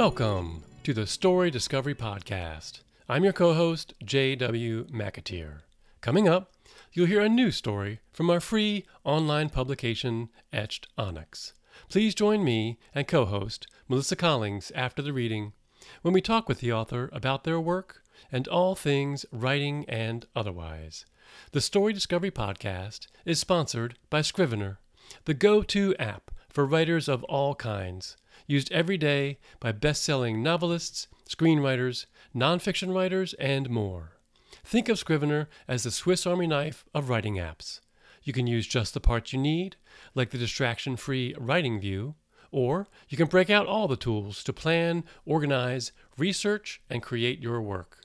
Welcome to the Story Discovery Podcast. I'm your co-host, J.W. McAteer. Coming up, you'll hear a new story from our free online publication, Etched Onyx. Please join me and co-host, Melissa Collings, after the reading, when we talk with the author about their work and all things writing and otherwise. The Story Discovery Podcast is sponsored by Scrivener, the go-to app for writers of all kinds, used every day by best-selling novelists, screenwriters, nonfiction writers, and more. Think of Scrivener as the Swiss Army knife of writing apps. You can use just the parts you need, like the distraction-free writing view, or you can break out all the tools to plan, organize, research, and create your work.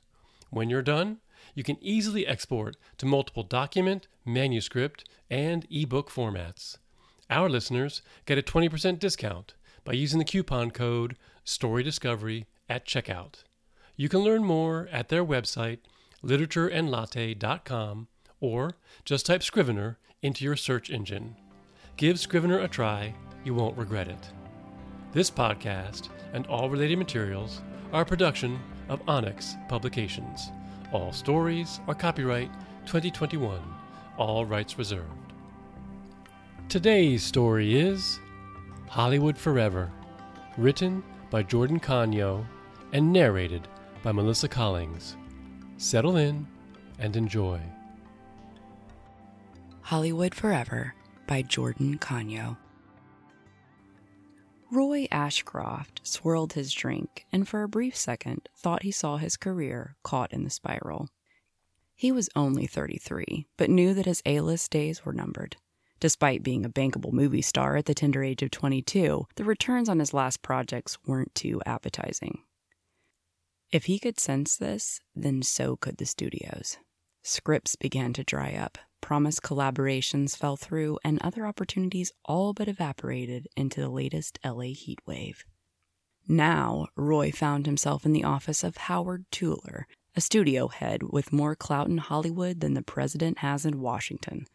When you're done, you can easily export to multiple document, manuscript, and ebook formats. Our listeners get a 20% discount by using the coupon code STORYDISCOVERY at checkout. You can learn more at their website, literatureandlatte.com, or just type Scrivener into your search engine. Give Scrivener a try. You won't regret it. This podcast and all related materials are a production of Onyx Publications. All stories are copyright 2021. All rights reserved. Today's story is Hollywood Forever, written by Jordan Cagno and narrated by Melissa Collings. Settle in and enjoy. Hollywood Forever by Jordan Cagno. Roy Ashcroft swirled his drink and for a brief second thought he saw his career caught in the spiral. He was only 33, but knew that his A-list days were numbered. Despite being a bankable movie star at the tender age of 22, the returns on his last projects weren't too appetizing. If he could sense this, then so could the studios. Scripts began to dry up, promised collaborations fell through, and other opportunities all but evaporated into the latest LA heatwave. Now, Roy found himself in the office of Howard Tueller, a studio head with more clout in Hollywood than the president has in Washington.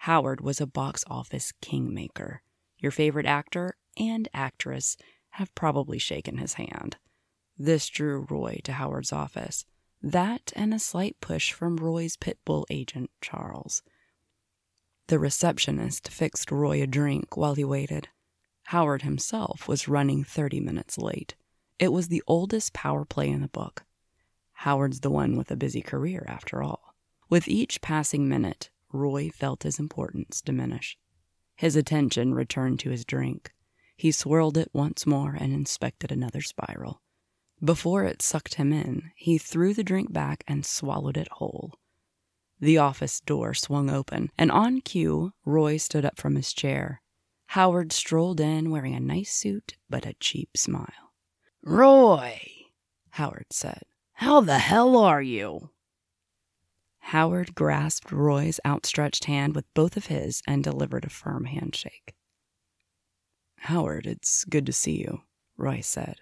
Howard was a box office kingmaker. Your favorite actor and actress have probably shaken his hand. This drew Roy to Howard's office. That and a slight push from Roy's pit bull agent, Charles. The receptionist fixed Roy a drink while he waited. Howard himself was running 30 minutes late. It was the oldest power play in the book. Howard's the one with a busy career, after all. With each passing minute, Roy felt his importance diminish. His attention returned to his drink. He swirled it once more and inspected another spiral. Before it sucked him in, he threw the drink back and swallowed it whole. The office door swung open, and on cue, Roy stood up from his chair. Howard strolled in wearing a nice suit but a cheap smile. "Roy," Howard said, "how the hell are you?" Howard grasped Roy's outstretched hand with both of his and delivered a firm handshake. "Howard, it's good to see you," Roy said.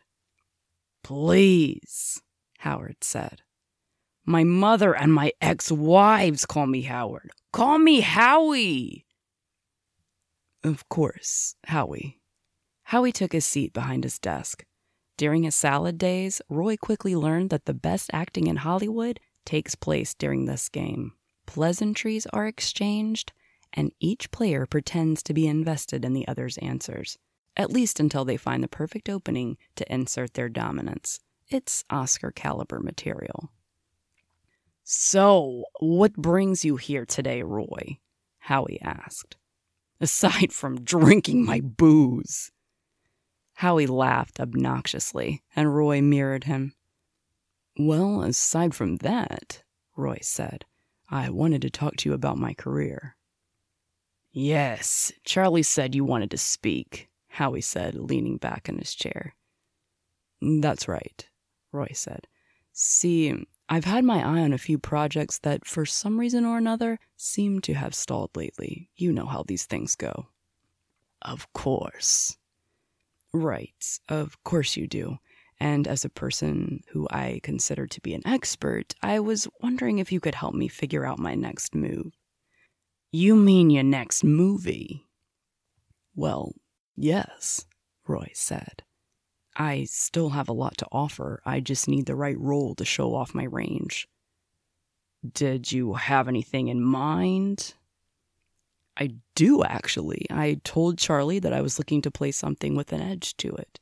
"Please," Howard said. "My mother and my ex-wives call me Howard. Call me Howie." "Of course, Howie." Howie took his seat behind his desk. During his salad days, Roy quickly learned that the best acting in Hollywood takes place during this game. Pleasantries are exchanged, and each player pretends to be invested in the other's answers, at least until they find the perfect opening to insert their dominance. It's Oscar-caliber material. "So, what brings you here today, Roy?" Howie asked. "Aside from drinking my booze." Howie laughed obnoxiously, and Roy mirrored him. "Well, aside from that," Roy said, "I wanted to talk to you about my career." "Yes, Charlie said you wanted to speak," Howie said, leaning back in his chair. "That's right," Roy said. "See, I've had my eye on a few projects that, for some reason or another, seem to have stalled lately. You know how these things go." "Of course." "Right, of course you do. And as a person who I consider to be an expert, I was wondering if you could help me figure out my next move." "You mean your next movie?" "Well, yes," Roy said. I still have a lot to offer. I just need the right role to show off my range. Did you have anything in mind? I do, actually. I told Charlie that I was looking to play something with an edge to it.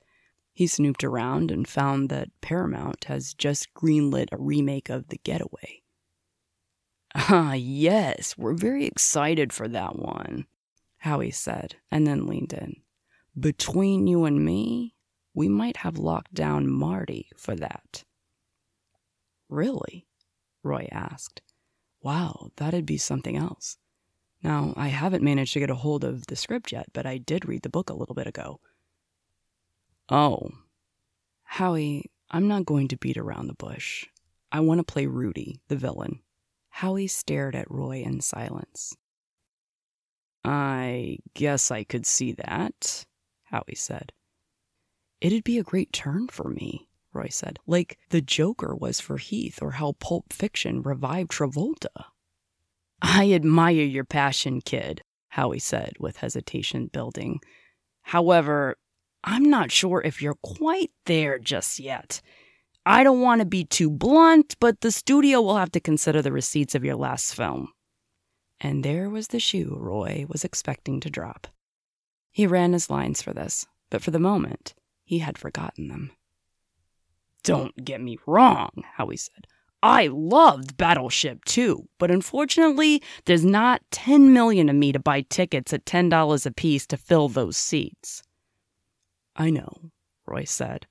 He snooped around and found that Paramount has just greenlit a remake of The Getaway. Ah, yes, we're very excited for that one, Howie said, and then leaned in. Between you and me, we might have locked down Marty for that. Really? Roy asked. Wow, that'd be something else. Now, I haven't managed to get a hold of the script yet, but I did read the book a little bit ago. Oh. Howie, I'm not going to beat around the bush. I want to play Rudy, the villain. Howie stared at Roy in silence. I guess I could see that, Howie said. It'd be a great turn for me, Roy said, like the Joker was for Heath or how Pulp Fiction revived Travolta. I admire your passion, kid, Howie said, with hesitation building. However, I'm not sure if you're quite there just yet. I don't want to be too blunt, but the studio will have to consider the receipts of your last film. And there was the shoe Roy was expecting to drop. He ran his lines for this, but for the moment, he had forgotten them. Don't get me wrong, Howie said. I loved Battleship, too, but unfortunately, there's not $10 million of me to buy tickets at $10 apiece to fill those seats. I know, Roy said.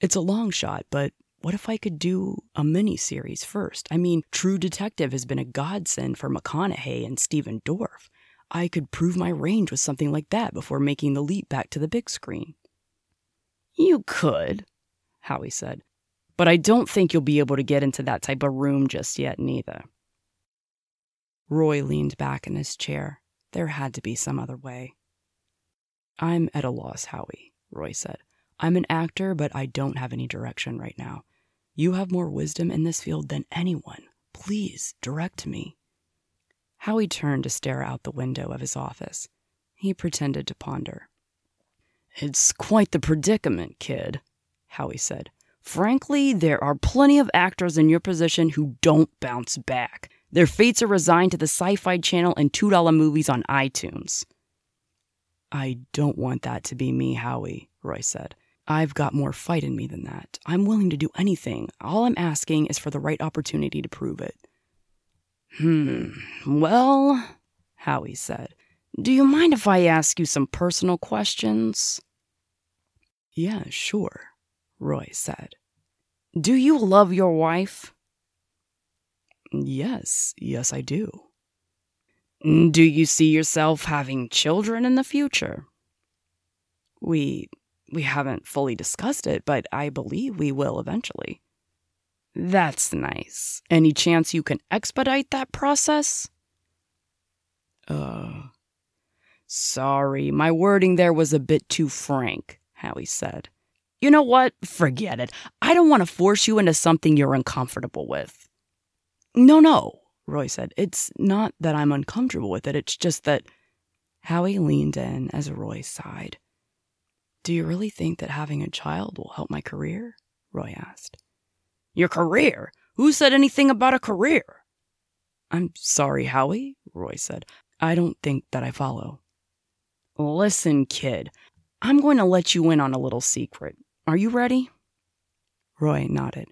It's a long shot, but what if I could do a miniseries first? I mean, True Detective has been a godsend for McConaughey and Stephen Dorff. I could prove my range with something like that before making the leap back to the big screen. You could, Howie said, but I don't think you'll be able to get into that type of room just yet, neither. Roy leaned back in his chair. There had to be some other way. I'm at a loss, Howie, Roy said. I'm an actor, but I don't have any direction right now. You have more wisdom in this field than anyone. Please direct me. Howie turned to stare out the window of his office. He pretended to ponder. It's quite the predicament, kid, Howie said. Frankly, there are plenty of actors in your position who don't bounce back. Their fates are resigned to the Sci-Fi Channel and $2 movies on iTunes. I don't want that to be me, Howie, Roy said. I've got more fight in me than that. I'm willing to do anything. All I'm asking is for the right opportunity to prove it. Well, Howie said, do you mind if I ask you some personal questions? Yeah, sure, Roy said. Do you love your wife? Yes, I do. Do you see yourself having children in the future? We haven't fully discussed it, but I believe we will eventually. That's nice. Any chance you can expedite that process? Sorry, my wording there was a bit too frank, Howie said. You know what? Forget it. I don't want to force you into something you're uncomfortable with. No, Roy said. It's not that I'm uncomfortable with it. It's just that... Howie leaned in as Roy sighed. Do you really think that having a child will help my career? Roy asked. Your career? Who said anything about a career? I'm sorry, Howie, Roy said. I don't think that I follow. Listen, kid, I'm going to let you in on a little secret. Are you ready? Roy nodded.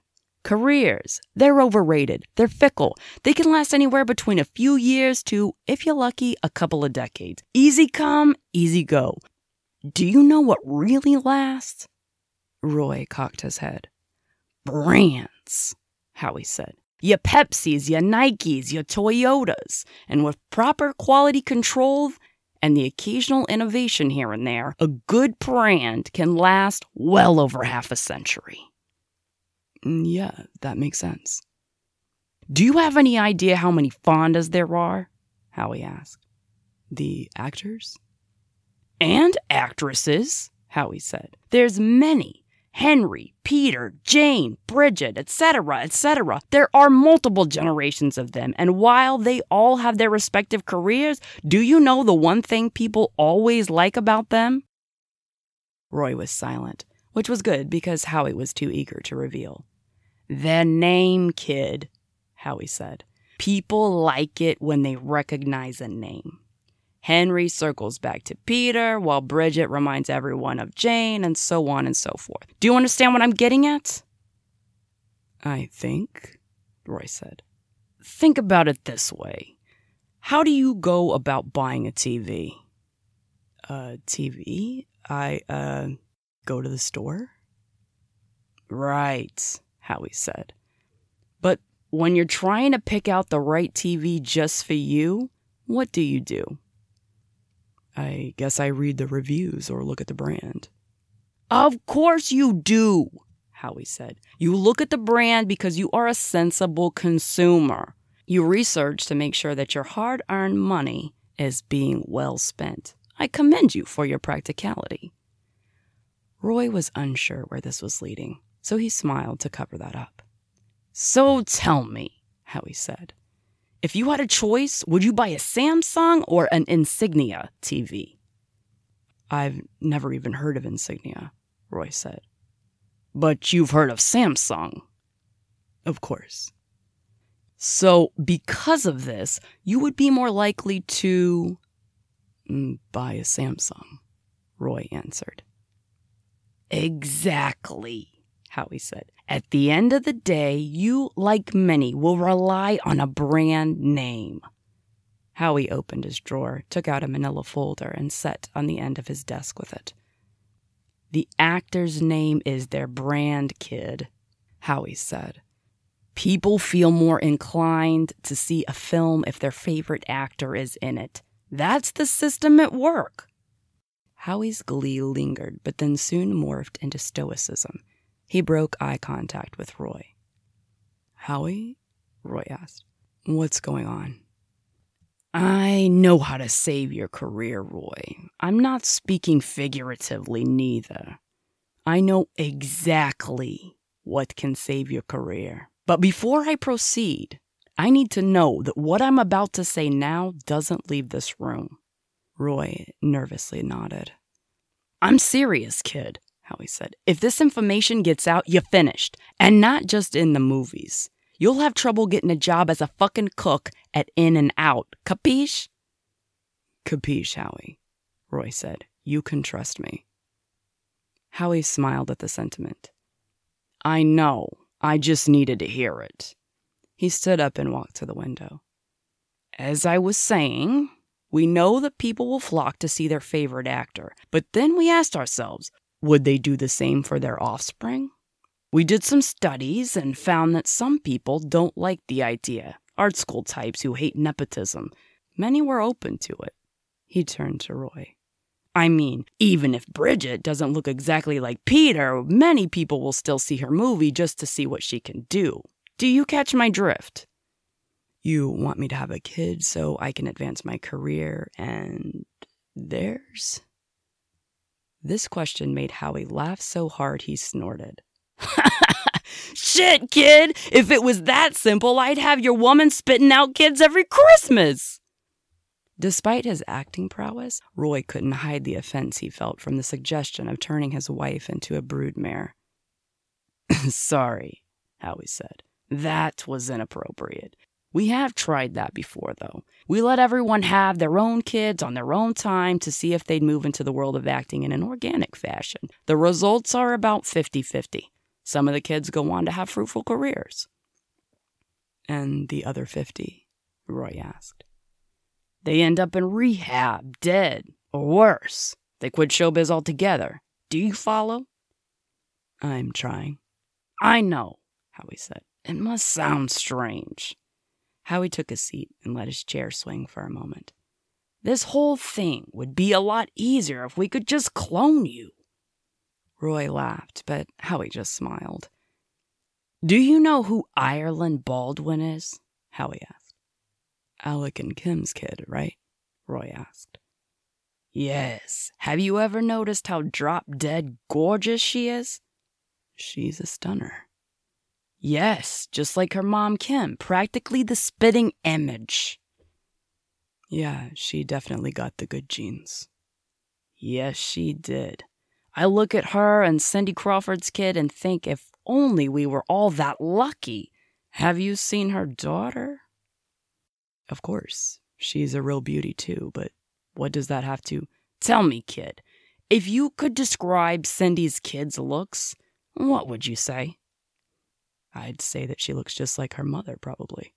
Careers, they're overrated. They're fickle. They can last anywhere between a few years to, if you're lucky, a couple of decades. Easy come, easy go. Do you know what really lasts? Roy cocked his head. Brands, Howie said. Your Pepsis, your Nikes, your Toyotas. And with proper quality control and the occasional innovation here and there, a good brand can last well over half a century. Yeah, that makes sense. Do you have any idea how many Fondas there are? Howie asked. The actors? And actresses, Howie said. There's many. Henry, Peter, Jane, Bridget, etc., etc. There are multiple generations of them, and while they all have their respective careers, do you know the one thing people always like about them? Roy was silent. which was good because Howie was too eager to reveal. "The name, kid," Howie said. "People like it when they recognize a name." Henry circles back to Peter, while Bridget reminds everyone of Jane, and so on and so forth. Do you understand what I'm getting at? "I think," Roy said. "Think about it this way. How do you go about buying a TV?" TV? I go to the store?" "Right," Howie said. "But when you're trying to pick out the right TV just for you, what do? I guess I read the reviews or look at the brand." "Of course you do," Howie said. "You look at the brand because you are a sensible consumer. You research to make sure that your hard-earned money is being well spent. I commend you for your practicality." Roy was unsure where this was leading, so he smiled to cover that up. "So tell me," Howie said. "If you had a choice, would you buy a Samsung or an Insignia TV?" "I've never even heard of Insignia," Roy said. "But you've heard of Samsung." "Of course." "So because of this, you would be more likely to buy a Samsung," Roy answered. "Exactly," Howie said. "At the end of the day, you, like many, will rely on a brand name." Howie opened his drawer, took out a manila folder, and sat on the end of his desk with it. "The actor's name is their brand, kid," Howie said. "People feel more inclined to see a film if their favorite actor is in it. That's the system at work." Howie's glee lingered, but then soon morphed into stoicism. He broke eye contact with Roy. "Howie?" Roy asked. "What's going on?" "I know how to save your career, Roy. I'm not speaking figuratively, neither. I know exactly what can save your career. But before I proceed, I need to know that what I'm about to say now doesn't leave this room." Roy nervously nodded. "I'm serious, kid," Howie said. "If this information gets out, you're finished. And not just in the movies. You'll have trouble getting a job as a fucking cook at In-N-Out. Capiche?" "Capiche, Howie," Roy said. "You can trust me." Howie smiled at the sentiment. "I know. I just needed to hear it." He stood up and walked to the window. "As I was saying, we know that people will flock to see their favorite actor. But then we asked ourselves, would they do the same for their offspring? We did some studies and found that some people don't like the idea. Art school types who hate nepotism. Many were open to it." He turned to Roy. "I mean, even if Bridget doesn't look exactly like Peter, many people will still see her movie just to see what she can do. Do you catch my drift?" "You want me to have a kid so I can advance my career and theirs?" This question made Howie laugh so hard he snorted. "Shit, kid! If it was that simple, I'd have your woman spitting out kids every Christmas!" Despite his acting prowess, Roy couldn't hide the offense he felt from the suggestion of turning his wife into a broodmare. "Sorry," Howie said. "That was inappropriate. We have tried that before, though. We let everyone have their own kids on their own time to see if they'd move into the world of acting in an organic fashion. The results are about 50-50. Some of the kids go on to have fruitful careers." "And the other 50?" Roy asked. "They end up in rehab, dead, or worse. They quit showbiz altogether. Do you follow?" "I'm trying." "I know," Howie said. "It must sound strange." Howie took a seat and let his chair swing for a moment. "This whole thing would be a lot easier if we could just clone you." Roy laughed, but Howie just smiled. "Do you know who Ireland Baldwin is?" Howie asked. "Alec and Kim's kid, right?" Roy asked. "Yes. Have you ever noticed how drop-dead gorgeous she is?" "She's a stunner." "Yes, just like her mom, Kim. Practically the spitting image." "Yeah, she definitely got the good genes." "Yes, she did. I look at her and Cindy Crawford's kid and think, if only we were all that lucky. Have you seen her daughter? Of course, she's a real beauty too, but what does that have to... Tell me, kid, if you could describe Cindy's kid's looks, what would you say? I'd say that she looks just like her mother, probably.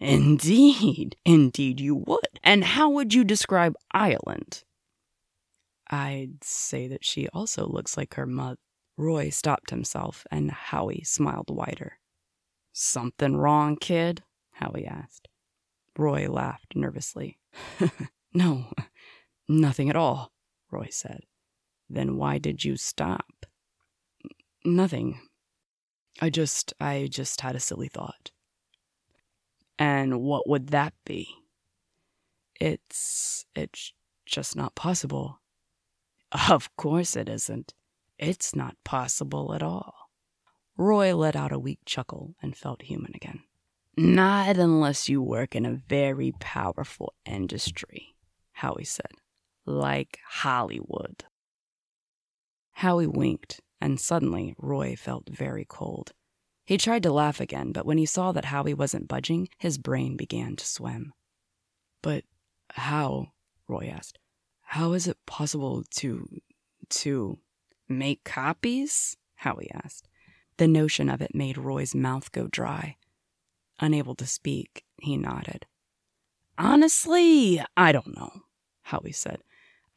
Indeed, indeed you would. And how would you describe Ireland? I'd say that she also looks like her mother. Roy stopped himself, and Howie smiled wider. Something wrong, kid? Howie asked. Roy laughed nervously. No, nothing at all, Roy said. Then why did you stop? Nothing. I just had a silly thought. And what would that be? It's just not possible. Of course it isn't. It's not possible at all. Roy let out a weak chuckle and felt human again. Not unless you work in a very powerful industry, Howie said. Like Hollywood. Howie winked, and suddenly Roy felt very cold. He tried to laugh again, but when he saw that Howie wasn't budging, his brain began to swim. But how, Roy asked, how is it possible to make copies? Howie asked. The notion of it made Roy's mouth go dry. Unable to speak, he nodded. Honestly, I don't know, Howie said.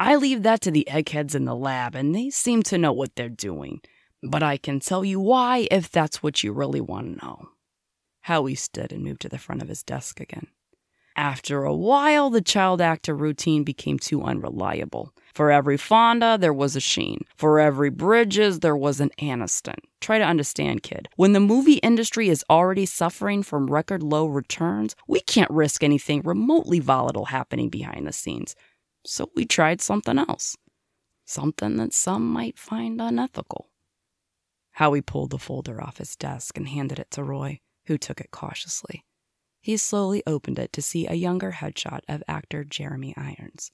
I leave that to the eggheads in the lab, and they seem to know what they're doing. But I can tell you why, if that's what you really want to know. Howie stood and moved to the front of his desk again. After a while, the child actor routine became too unreliable. For every Fonda, there was a Sheen. For every Bridges, there was an Aniston. Try to understand, kid. When the movie industry is already suffering from record low returns, we can't risk anything remotely volatile happening behind the scenes. So we tried something else. Something that some might find unethical. Howie pulled the folder off his desk and handed it to Roy, who took it cautiously. He slowly opened it to see a younger headshot of actor Jeremy Irons.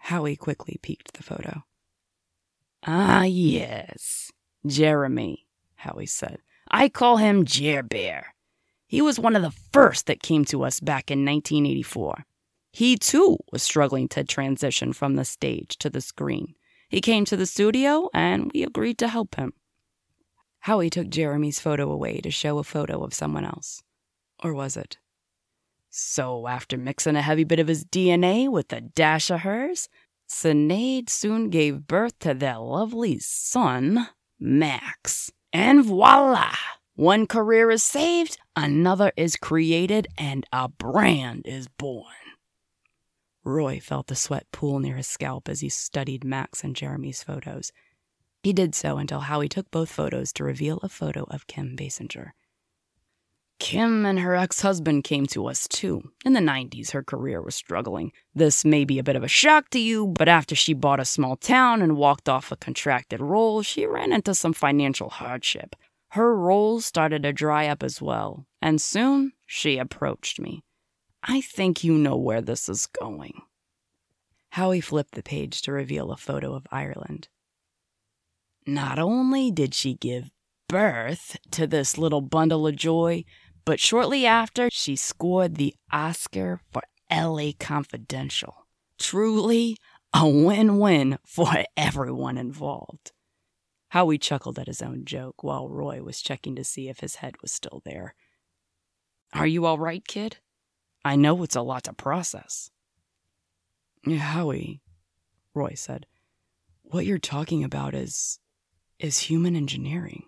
Howie quickly peeked the photo. Ah, yes, Jeremy, Howie said. I call him Jer Bear. He was one of the first that came to us back in 1984. He, too, was struggling to transition from the stage to the screen. He came to the studio, and we agreed to help him. Howie took Jeremy's photo away to show a photo of someone else. Or was it? So, after mixing a heavy bit of his DNA with a dash of hers, Sinead soon gave birth to their lovely son, Max. And voila! One career is saved, another is created, and a brand is born. Roy felt the sweat pool near his scalp as he studied Max and Jeremy's photos. He did so until Howie took both photos to reveal a photo of Kim Basinger. Kim and her ex-husband came to us, too. In the 90s, her career was struggling. This may be a bit of a shock to you, but after she bought a small town and walked off a contracted role, she ran into some financial hardship. Her roles started to dry up as well, and soon she approached me. I think you know where this is going. Howie flipped the page to reveal a photo of Ireland. Not only did she give birth to this little bundle of joy, but shortly after, she scored the Oscar for L.A. Confidential. Truly a win-win for everyone involved. Howie chuckled at his own joke while Roy was checking to see if his head was still there. Are you all right, kid? I know it's a lot to process. Howie, Roy said, what you're talking about is human engineering.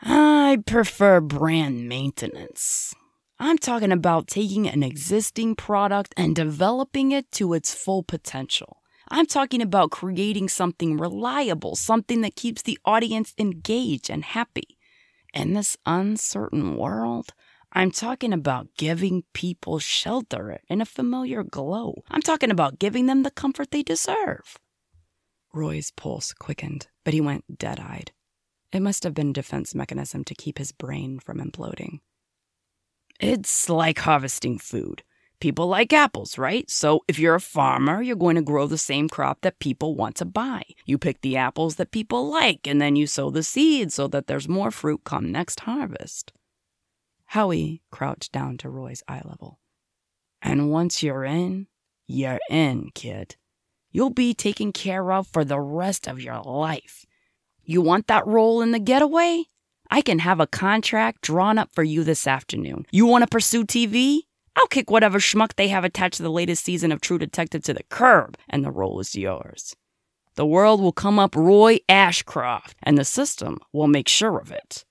I prefer brand maintenance. I'm talking about taking an existing product and developing it to its full potential. I'm talking about creating something reliable, something that keeps the audience engaged and happy. In this uncertain world, I'm talking about giving people shelter in a familiar glow. I'm talking about giving them the comfort they deserve. Roy's pulse quickened, but he went dead-eyed. It must have been a defense mechanism to keep his brain from imploding. It's like harvesting food. People like apples, right? So if you're a farmer, you're going to grow the same crop that people want to buy. You pick the apples that people like, and then you sow the seeds so that there's more fruit come next harvest. Howie crouched down to Roy's eye level. And once you're in, kid. You'll be taken care of for the rest of your life. You want that role in The Getaway? I can have a contract drawn up for you this afternoon. You want to pursue TV? I'll kick whatever schmuck they have attached to the latest season of True Detective to the curb, and the role is yours. The world will come up Roy Ashcroft, and the system will make sure of it.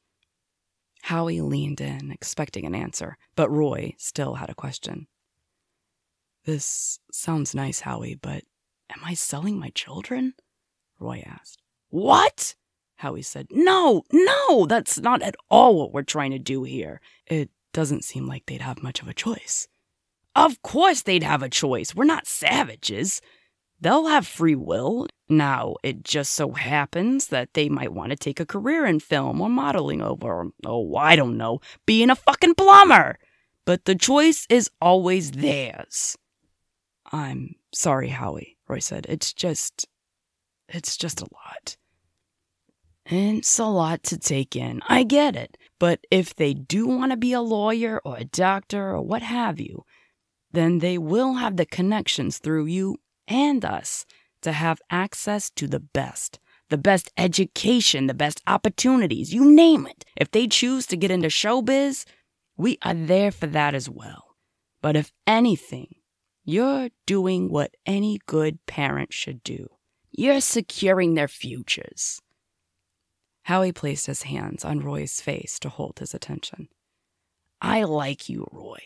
Howie leaned in, expecting an answer, but Roy still had a question. This sounds nice, Howie, but am I selling my children? Roy asked. What? Howie said. No, that's not at all what we're trying to do here. It doesn't seem like they'd have much of a choice. Of course they'd have a choice. We're not savages. They'll have free will. Now, it just so happens that they might want to take a career in film or modeling over, oh, I don't know, being a fucking plumber. But the choice is always theirs. I'm sorry, Howie, Roy said. It's just a lot. It's a lot to take in. I get it. But if they do want to be a lawyer or a doctor or what have you, then they will have the connections through you and us to have access to the best education, the best opportunities, you name it. If they choose to get into showbiz, we are there for that as well. But if anything, you're doing what any good parent should do. You're securing their futures. Howie placed his hands on Roy's face to hold his attention. I like you, Roy.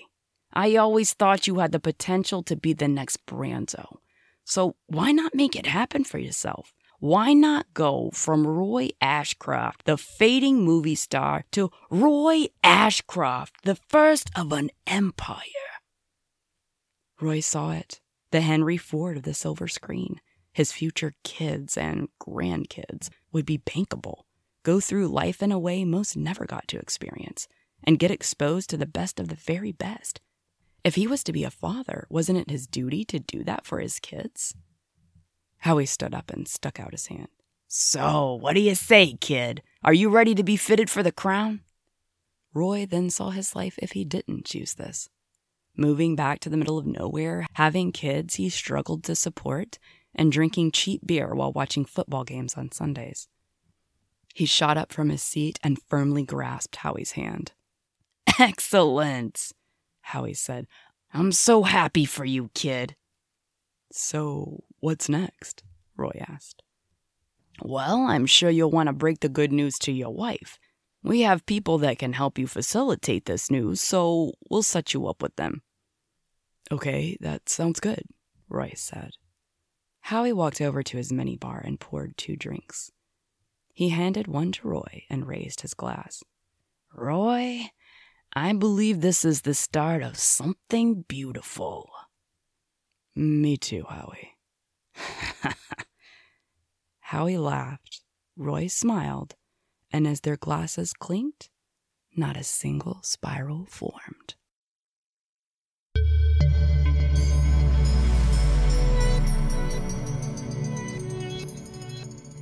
I always thought you had the potential to be the next Brando. So why not make it happen for yourself? Why not go from Roy Ashcroft, the fading movie star, to Roy Ashcroft, the first of an empire? Roy saw it, the Henry Ford of the silver screen. His future kids and grandkids would be bankable. Go through life in a way most never got to experience, and get exposed to the best of the very best. If he was to be a father, wasn't it his duty to do that for his kids? Howie stood up and stuck out his hand. So, what do you say, kid? Are you ready to be fitted for the crown? Roy then saw his life if he didn't choose this. Moving back to the middle of nowhere, having kids he struggled to support, and drinking cheap beer while watching football games on Sundays. He shot up from his seat and firmly grasped Howie's hand. Excellent, Howie said. I'm so happy for you, kid. So, what's next? Roy asked. Well, I'm sure you'll want to break the good news to your wife. We have people that can help you facilitate this news, so we'll set you up with them. Okay, that sounds good, Roy said. Howie walked over to his minibar and poured 2 drinks. He handed one to Roy and raised his glass. Roy, I believe this is the start of something beautiful. Me too, Howie. Howie laughed, Roy smiled, and as their glasses clinked, not a single spiral formed.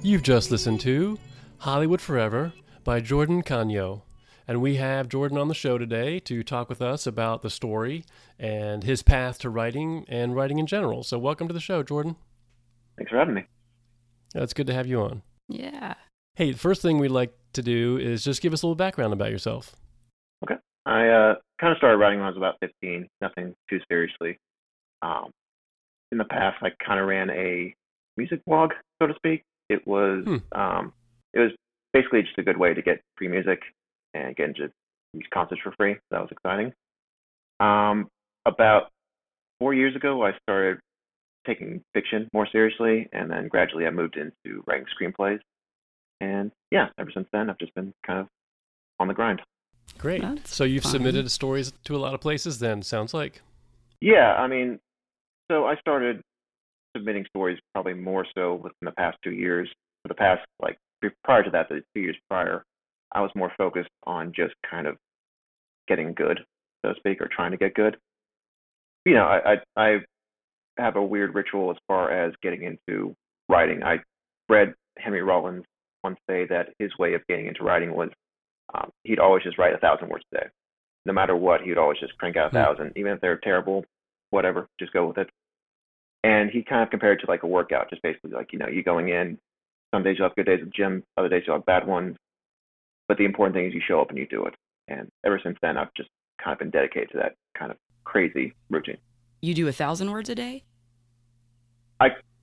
You've just listened to Hollywood Forever by Jordan Cagno. And we have Jordan on the show today to talk with us about the story and his path to writing and writing in general. So welcome to the show, Jordan. Thanks for having me. It's good to have you on. Yeah. Hey, the first thing we'd like to do is just give us a little background about yourself. Okay. I kind of started writing when I was about 15, nothing too seriously. In the past, I kind of ran a music blog, so to speak. It was it was basically just a good way to get free music and get into these concerts for free. That was exciting. About 4 years ago, I started taking fiction more seriously, and then gradually I moved into writing screenplays. And yeah, ever since then, I've just been kind of on the grind. Great. That's so you've submitted stories to a lot of places then, sounds like. Yeah, I mean, so I started submitting stories probably more so within the past 2 years. For the past, like, prior to that, the 2 years prior, I was more focused on just kind of getting good, so to speak, or trying to get good. you know, I have a weird ritual as far as getting into writing. I read Henry Rollins once say that his way of getting into writing was he'd always just write 1,000 words a day. No matter what, he'd always just crank out 1,000, even if they're terrible, whatever, just go with it. And he kind of compared it to like a workout, just basically like, you know, you going in, some days you'll have good days at the gym, other days you'll have bad ones. But the important thing is you show up and you do it. And ever since then, I've just kind of been dedicated to that kind of crazy routine. You do 1,000 words a day?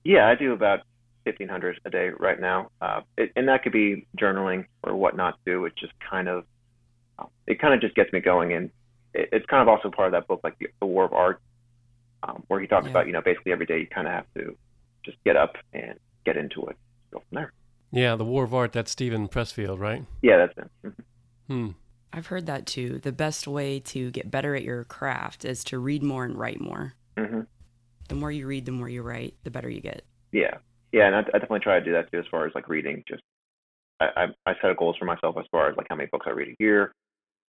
Yeah, I do about 1,500 a day right now. And that could be journaling or what not to do. It just kind of, it just gets me going. And it's kind of also part of that book, like The War of Art, where he talks about, you know, basically every day you kind of have to just get up and get into it. Go from there. Yeah, The War of Art, that's Stephen Pressfield, right? Yeah, that's him. Mm-hmm. I've heard that too. The best way to get better at your craft is to read more and write more. Mm-hmm. The more you read, the more you write, the better you get. Yeah. Yeah, and I definitely try to do that too as far as like reading. Just I set goals for myself as far as like how many books I read a year.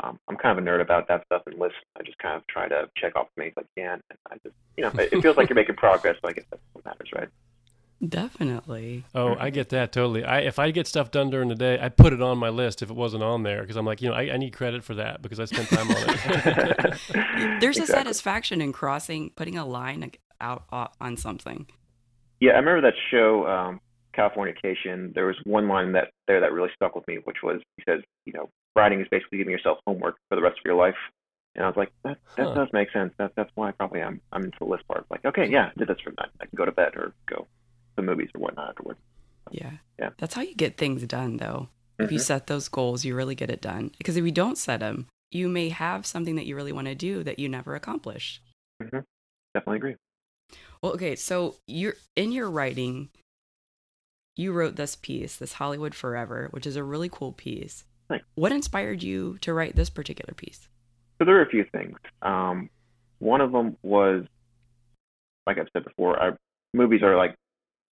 I'm kind of a nerd about that stuff and lists. I just kind of try to check off as many as I can. And I just, you know, it feels like you're making progress, so I guess that's what matters, right? Definitely. Oh, I get that totally. If I get stuff done during the day, I put it on my list if it wasn't on there because I'm like, you know, I need credit for that because I spent time on it. There's a satisfaction in putting a line out on something. Yeah, I remember that show, Californication. There was one line that really stuck with me, which was, he says, you know, writing is basically giving yourself homework for the rest of your life. And I was like, that does make sense. That's why I probably I'm into the list part. Like, okay, yeah, I did this for a night. I can go to bed or go the movies or whatnot afterwards. Yeah. That's how you get things done, though. If you set those goals, you really get it done. Because if you don't set them, you may have something that you really want to do that you never accomplish. Mm-hmm. Definitely agree. Well, okay, so in your writing, you wrote this piece, this Hollywood Forever, which is a really cool piece. Thanks. What inspired you to write this particular piece? So there were a few things. One of them was, like I've said before, movies are like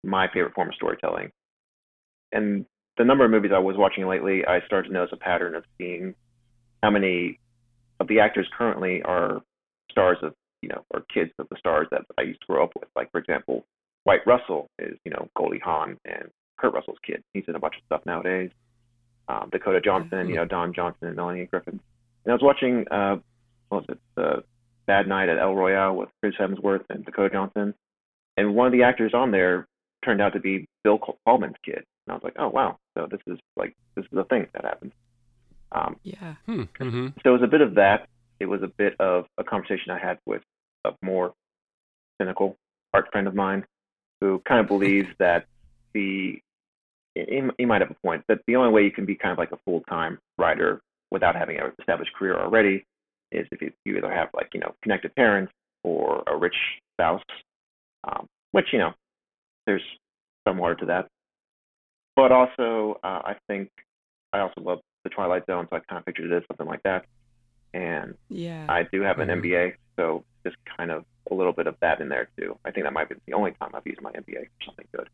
my favorite form of storytelling. And the number of movies I was watching lately, I started to notice a pattern of seeing how many of the actors currently are stars of, you know, or kids of the stars that I used to grow up with. Like, for example, White Russell is, you know, Goldie Hawn and Kurt Russell's kid. He's in a bunch of stuff nowadays. Dakota Johnson, you know, Don Johnson and Melanie Griffin. And I was watching, Bad Night at El Royale with Chris Hemsworth and Dakota Johnson. And one of the actors on there turned out to be Bill Pullman's kid. And I was like, oh, wow. So this is a thing that happens. So it was a bit of that. It was a bit of a conversation I had with a more cynical art friend of mine who kind of believes that he might have a point, that the only way you can be kind of like a full-time writer without having an established career already is if you either have like, you know, connected parents or a rich spouse, which, you know, there's some water to that. But also, I also love The Twilight Zone, so I kind of pictured it as something like that. And I do have an MBA, so just kind of a little bit of that in there too. I think that might be the only time I've used my MBA for something good.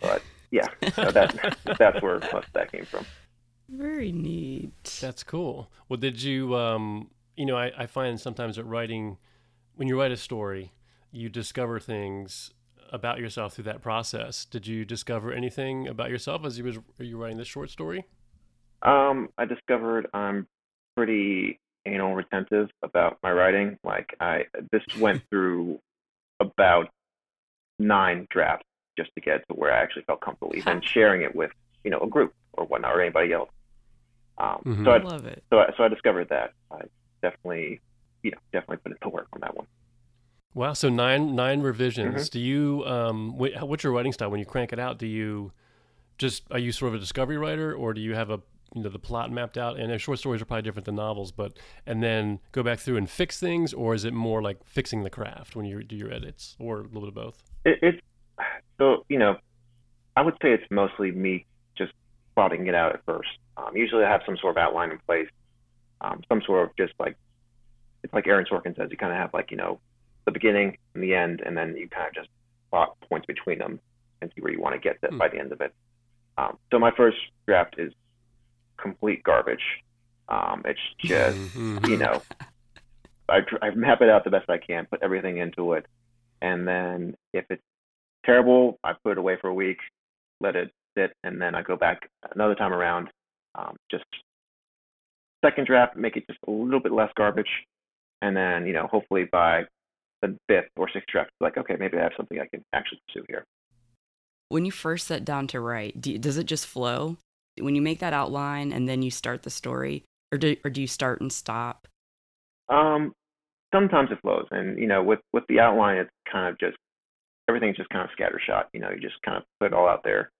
But yeah, so that's where most of that came from. Very neat. That's cool. Well, did you, you know, I find sometimes that writing, when you write a story, you discover things about yourself through that process. Did you discover anything about yourself as you were writing this short story? I discovered I'm pretty anal retentive about my writing. Like this went through about 9 drafts just to get to where I actually felt comfortable even sharing it with, you know, a group or whatnot or anybody else. So I love it. So I discovered that. I definitely put in the work on that one. Wow. So 9 revisions. Do you, what's your writing style when you crank it out? Do you are you sort of a discovery writer, or do you have the plot mapped out? And short stories are probably different than novels, but, and then go back through and fix things, or is it more like fixing the craft when you do your edits, or a little bit of both? So, you know, I would say it's mostly me just plotting it out at first. Usually I have some sort of outline in place, some sort of just like, it's like Aaron Sorkin says, you kind of have like, you know, the beginning and the end, and then you kind of just plot points between them and see where you want to get that by the end of it. So my first draft is complete garbage. It's just, you know, I map it out the best I can, put everything into it. And then if it's terrible, I put it away for a week, let it sit, and then I go back another time around, just second draft, make it just a little bit less garbage. And then, you know, hopefully by the fifth or sixth draft, like, okay, maybe I have something I can actually pursue here. When you first sit down to write, does it just flow? When you make that outline and then you start the story, or do you start and stop? Sometimes it flows. And, you know, with the outline, it's kind of just, everything's just kind of scattershot. You know, you just kind of put it all out there.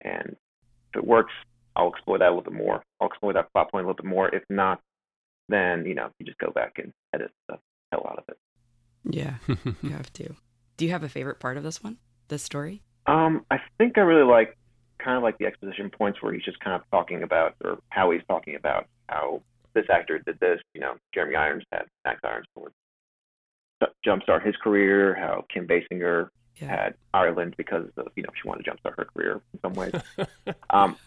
And if it works, I'll explore that a little bit more. I'll explore that plot point a little bit more. If not, then, you know, you just go back and edit the hell out of it. Yeah, you have to. Do you have a favorite part of this one, this story? I think I really like kind of like the exposition points where he's just kind of talking about, or how he's talking about how this actor did this, you know, Jeremy Irons had Max Irons for jumpstart his career, how Kim Basinger had Ireland because of, you know, she wanted to jumpstart her career in some ways.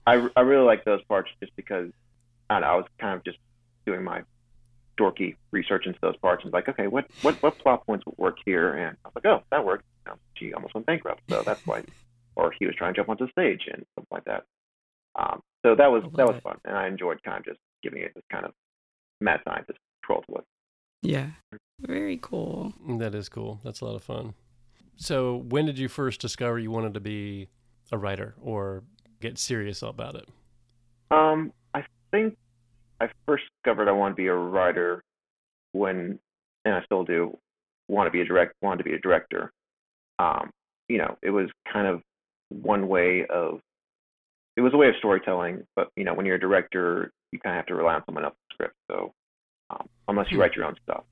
I really like those parts just because, I don't know, I was kind of just doing my dorky research into those parts and like, okay, what plot points would work here? And I was like, oh, that worked. You know, she almost went bankrupt, so that's why. Or he was trying to jump onto stage and stuff like that. So that was fun, and I enjoyed kind of just giving it this kind of mad scientist twirl to it. Yeah, very cool. That is cool. That's a lot of fun. So when did you first discover you wanted to be a writer or get serious about it? I think I first discovered I wanted to be a writer when, and I still do, wanted to be a director. You know, it was kind of a way of storytelling, but, you know, when you're a director, you kind of have to rely on someone else's script. So unless you write your own stuff,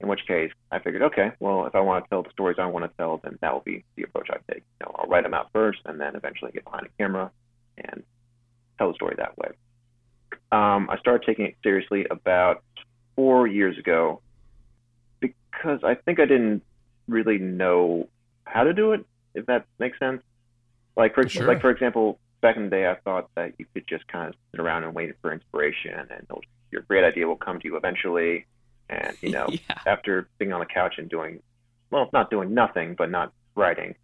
in which case I figured, okay, well, if I want to tell the stories I want to tell, then that will be the approach I take. You know, I'll write them out first and then eventually get behind a camera and tell the story that way. I started taking it seriously about 4 years ago because I think I didn't really know how to do it, if that makes sense. Like for example, back in the day, I thought that you could just kind of sit around and wait for inspiration and your great idea will come to you eventually. And, you know, after being on the couch and not doing nothing, but not writing,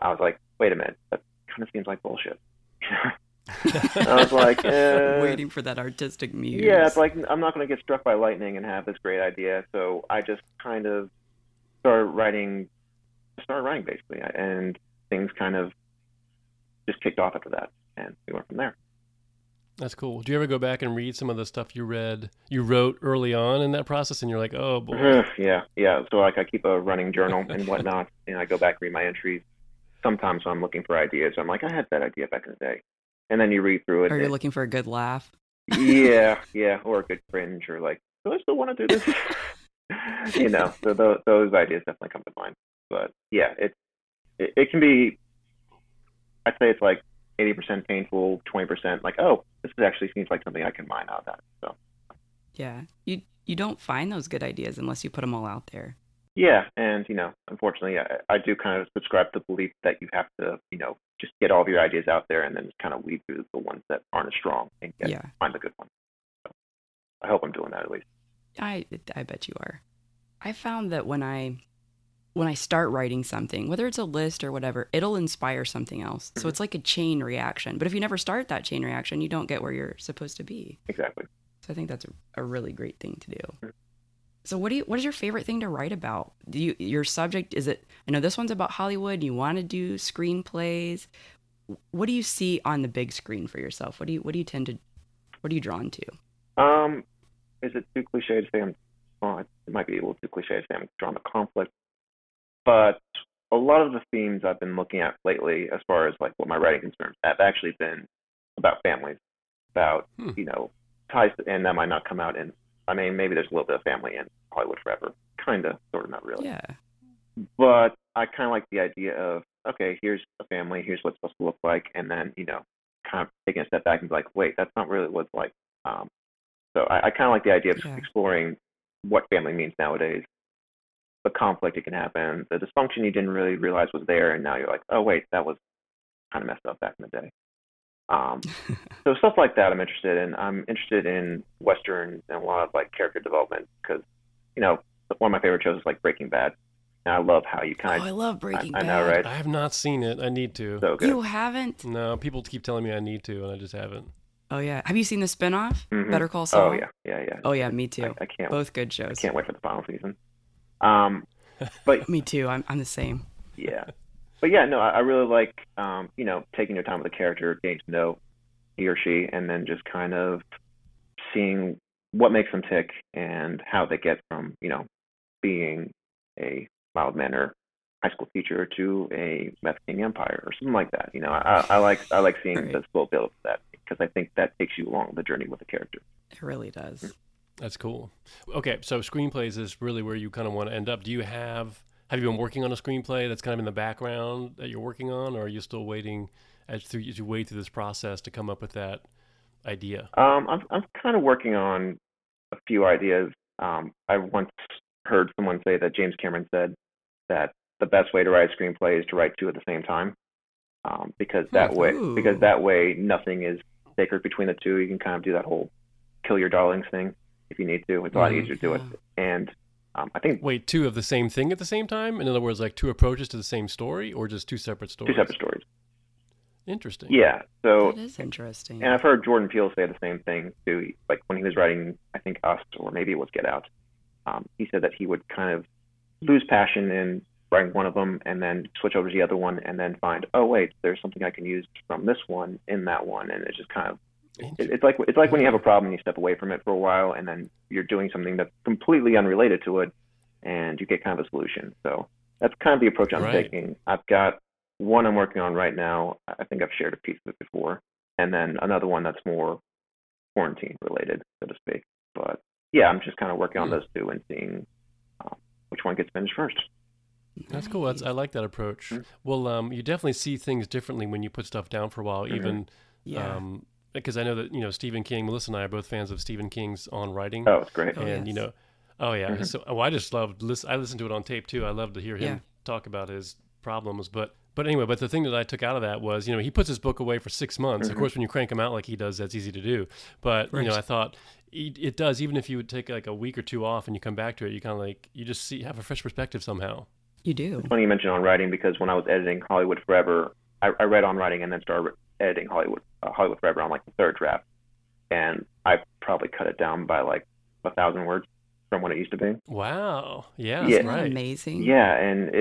I was like, wait a minute, that kind of seems like bullshit. I was like, waiting for that artistic muse. Yeah, it's like, I'm not going to get struck by lightning and have this great idea. So I just kind of started writing basically, and things kind of just kicked off after that, and we went from there. That's cool. Do you ever go back and read some of the stuff you wrote early on in that process, and you're like, oh boy. Yeah. So like I keep a running journal and whatnot, and I go back and read my entries. Sometimes I'm looking for ideas. I'm like, I had that idea back in the day, and then you read through it. Are you looking for a good laugh? yeah, or a good cringe, or like, do I still want to do this? You know, so those ideas definitely come to mind. But yeah, it can be. I'd say it's like 80% painful, 20% like, oh, this actually seems like something I can mine out of that. So, yeah, you don't find those good ideas unless you put them all out there. Yeah, and you know, unfortunately, I do kind of subscribe to the belief that you have to, you know, just get all of your ideas out there and then just kind of weed through the ones that aren't as strong and find the good ones. So, I hope I'm doing that at least. I bet you are. I found that when I start writing something, whether it's a list or whatever, it'll inspire something else. Mm-hmm. So it's like a chain reaction. But if you never start that chain reaction, you don't get where you're supposed to be. Exactly. So I think that's a really great thing to do. Mm-hmm. So what is your favorite thing to write about? Your subject, is it, I know this one's about Hollywood, you want to do screenplays. What do you see on the big screen for yourself? What are you drawn to? Is it too cliche to say it might be a little too cliche to say I'm drawn to conflict. But a lot of the themes I've been looking at lately, as far as like what my writing concerns, have actually been about families, about, you know, ties, and that might not come out in, I mean, maybe there's a little bit of family in Hollywood Forever, kind of, sort of, not really. Yeah. But I kind of like the idea of, okay, here's a family, here's what it's supposed to look like, and then, you know, kind of taking a step back and be like, wait, that's not really what it's like. So I kind of like the idea of exploring what family means nowadays. The conflict it can happen, the dysfunction you didn't really realize was there, and now you're like, oh wait, that was kind of messed up back in the day. So stuff like that I'm interested in. I'm interested in Westerns and a lot of like character development because, you know, one of my favorite shows is like Breaking Bad. And I love how you kind of... Oh, I love Breaking Bad. I know, right? I have not seen it. I need to. So good. You haven't? No, people keep telling me I need to, and I just haven't. Oh, yeah. Have you seen the spinoff? Mm-hmm. Better Call Saul? Oh, yeah. Yeah, yeah. Oh, yeah, me too. I can't. Both good shows. I can't wait for the final season. But me too. I'm the same. Yeah. But yeah, no, I really like, you know, taking your time with the character, getting to know he or she, and then just kind of seeing what makes them tick and how they get from, you know, being a mild manner high school teacher to a Methodian empire or something like that. You know, I like seeing the slow build of that, because I think that takes you along the journey with the character. It really does. That's cool. Okay, so screenplays is really where you kind of want to end up. Do you have you been working on a screenplay that's kind of in the background that you're working on, or are you still waiting as you wade through this process to come up with that idea? I'm kind of working on a few ideas. I once heard someone say that James Cameron said that the best way to write a screenplay is to write two at the same time, because that way nothing is sacred between the two. You can kind of do that whole kill your darlings thing if you need to. It's a lot easier to do it. And I think two of the same thing at the same time. In other words, like two approaches to the same story, or just two separate stories. Two separate stories. Interesting. Yeah. So that is interesting. And I've heard Jordan Peele say the same thing too. Like when he was writing, I think Us, or maybe it was Get Out. He said that he would kind of lose passion in writing one of them and then switch over to the other one and then find, oh, wait, there's something I can use from this one in that one. And it's just kind of, it's like when you have a problem and you step away from it for a while and then you're doing something that's completely unrelated to it and you get kind of a solution. So that's kind of the approach I'm taking. I've got one I'm working on right now. I think I've shared a piece of it before. And then another one that's more quarantine related, so to speak. But yeah, I'm just kind of working on those two and seeing which one gets finished first. That's cool. I like that approach. Mm-hmm. Well, you definitely see things differently when you put stuff down for a while, because I know that, you know, Stephen King, Melissa and I are both fans of Stephen King's On Writing. Oh, it's great. And, you know, Mm-hmm. So, I just loved, I listened to it on tape too. I love to hear him talk about his problems, but anyway, but the thing that I took out of that was, you know, he puts his book away for 6 months. Mm-hmm. Of course, when you crank him out like he does, that's easy to do. But, you know, I thought it does, even if you would take like a week or two off and you come back to it, you kind of like, you just have a fresh perspective somehow. You do. It's funny you mentioned On Writing, because when I was editing Hollywood Forever, I read On Writing and then started editing Hollywood Forever on like the third draft. And I probably cut it down by like 1,000 words from what it used to be. Wow. Yeah. Isn't that amazing? Yeah. And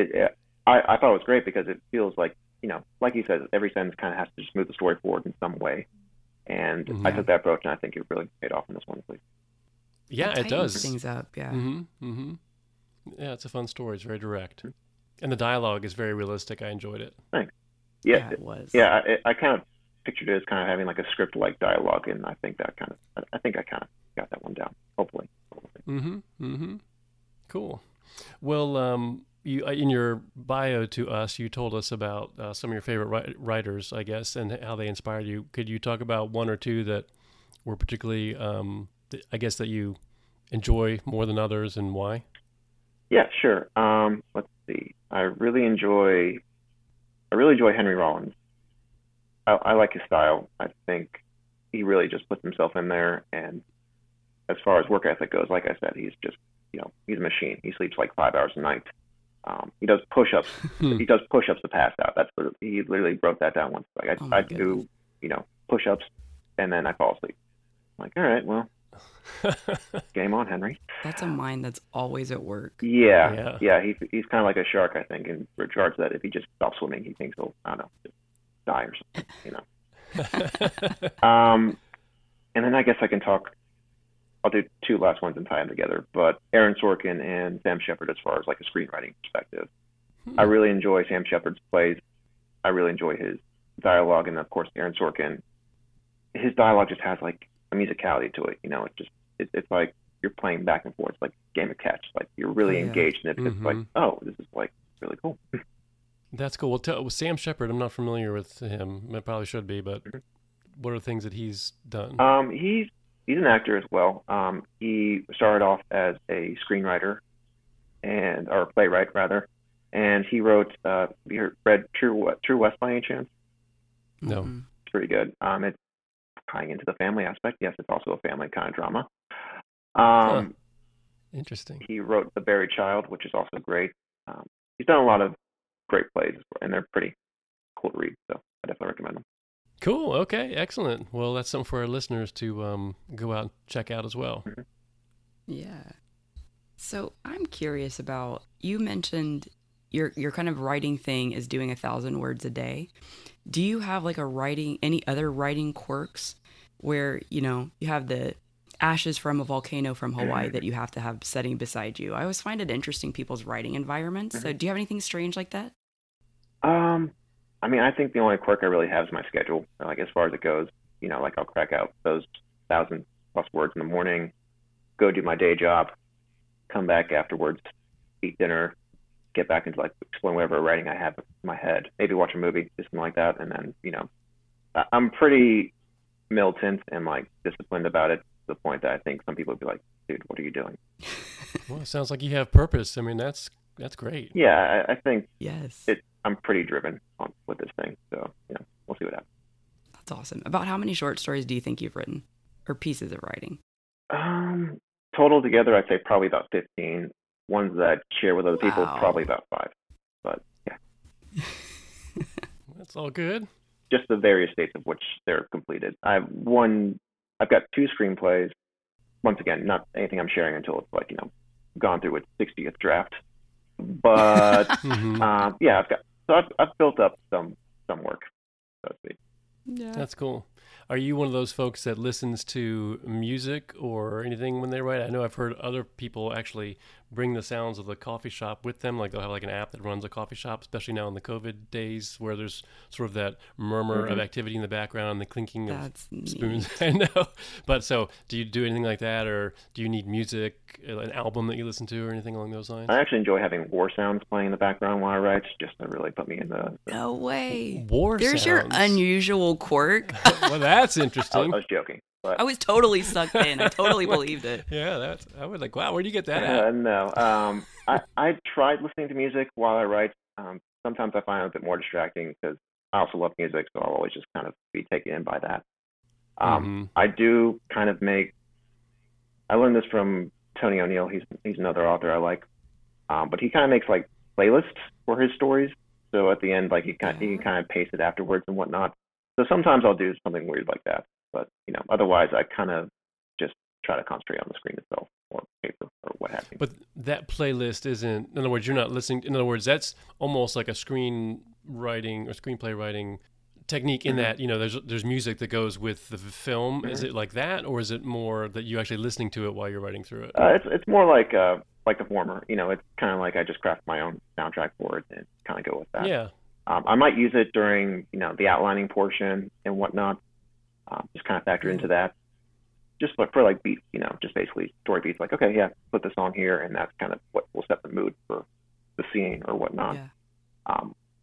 I thought it was great because it feels like, you know, like you said, every sentence kind of has to just move the story forward in some way. And I took that approach, and I think it really paid off in this one, please. Yeah, it does. Things up, Yeah, it's a fun story. It's very direct. Mm-hmm. And the dialogue is very realistic. I enjoyed it. Thanks. Yeah, it was. Yeah, I kind of pictured it as kind of having like a script-like dialogue, and I think that I kind of got that one down, hopefully. Cool. Well, you, in your bio to us, you told us about some of your favorite writers, I guess, and how they inspired you. Could you talk about one or two that were particularly, I guess, that you enjoy more than others and why? Yeah, sure. Let's see. I really enjoy Henry Rollins. I like his style. I think he really just puts himself in there. And as far as work ethic goes, like I said, he's just, you know, he's a machine. He sleeps like 5 hours a night. He does push-ups. He does push-ups to pass out. That's what he literally broke that down once. Like I do, you know, push-ups, and then I fall asleep. I'm like, all right, well, game on, Henry. That's a mind that's always at work. Yeah. He's kind of like a shark, I think, in regards to that. If he just stops swimming, he thinks he'll, I don't know, just die or something, you know. And then I guess I can talk. I'll do two last ones and tie them together, but Aaron Sorkin and Sam Shepard, as far as like a screenwriting perspective. I really enjoy Sam Shepard's plays. I really enjoy his dialogue. And of course, Aaron Sorkin, his dialogue just has like a musicality to it. You know, it's like you're playing back and forth, like a game of catch, like you're really engaged in it. It's like, oh, this is like really cool. That's cool. Well, Sam Shepard, I'm not familiar with him. I probably should be, but what are the things that he's done? He's an actor as well. He started off as a screenwriter or playwright rather, and he wrote. You read True West by any chance? No, it's pretty good. It's tying into the family aspect. Yes, it's also a family kind of drama. Interesting. He wrote The Buried Child, which is also great. He's done a lot of great plays, and they're pretty cool to read, so I definitely recommend them. Cool. Okay. Excellent. Well, that's something for our listeners to go out and check out as well. Mm-hmm. Yeah. So I'm curious about, you mentioned your kind of writing thing is doing 1,000 words a day. Do you have like any other writing quirks where, you know, you have the ashes from a volcano from Hawaii that you have to have setting beside you? I always find it interesting, people's writing environments. Mm-hmm. So do you have anything strange like that? I mean, I think the only quirk I really have is my schedule. Like, as far as it goes, you know, like I'll crack out those 1,000+ words in the morning, go do my day job, come back afterwards, eat dinner, get back into like exploring whatever writing I have in my head, maybe watch a movie, just something like that. And then, you know, I'm pretty militant and like disciplined about it, to the point that I think some people would be like, dude, what are you doing? Well, it sounds like you have purpose. I mean, that's great. Yeah, I think yes, I'm pretty driven with this thing. So, you know, we'll see what happens. That's awesome. About how many short stories do you think you've written, or pieces of writing? Total together, I'd say probably about 15. Ones that I share with other people, probably about 5. But yeah. That's all good. Just the various states of which they're completed. I've got 2 screenplays. Once again, not anything I'm sharing until it's like, you know, gone through its 60th draft. But yeah, I've built up some work. So to speak. Yeah. That's cool. Are you one of those folks that listens to music or anything when they write? I know I've heard other people actually bring the sounds of the coffee shop with them. Like they'll have like an app that runs a coffee shop, especially now in the COVID days where there's sort of that murmur of activity in the background and the clinking of spoons. I know. But so do you do anything like that, or do you need music, an album that you listen to or anything along those lines? I actually enjoy having war sounds playing in the background while I write, just to really put me in the... No way. There's sounds. Your unusual quirk. Well, that's interesting. I was joking. But... I was totally sucked in. I totally believed it. Yeah, I was like, wow, where do you get that at? No. I tried listening to music while I write. Sometimes I find it a bit more distracting because I also love music, so I'll always just kind of be taken in by that. I do kind of I learned this from Tony O'Neill. He's another author I like. But he kind of makes like playlists for his stories. So at the end, like he can kind of paste it afterwards and whatnot. So sometimes I'll do something weird like that. But, you know, otherwise I kind of just try to concentrate on the screen itself or paper or what have you. But that playlist isn't, in other words, you're not listening. In other words, that's almost like a screenwriting or screenplay writing technique in that, you know, there's music that goes with the film. Is it like that, or is it more that you're actually listening to it while you're writing through it? It's more like the former. You know, it's kind of like I just craft my own soundtrack for it and kind of go with that. Yeah. I might use it during, you know, the outlining portion and whatnot. Just kind of factor into that. Just look for like beats, you know, just basically story beats. Like, okay, yeah, put the song here, and that's kind of what will set the mood for the scene or whatnot. Yeah.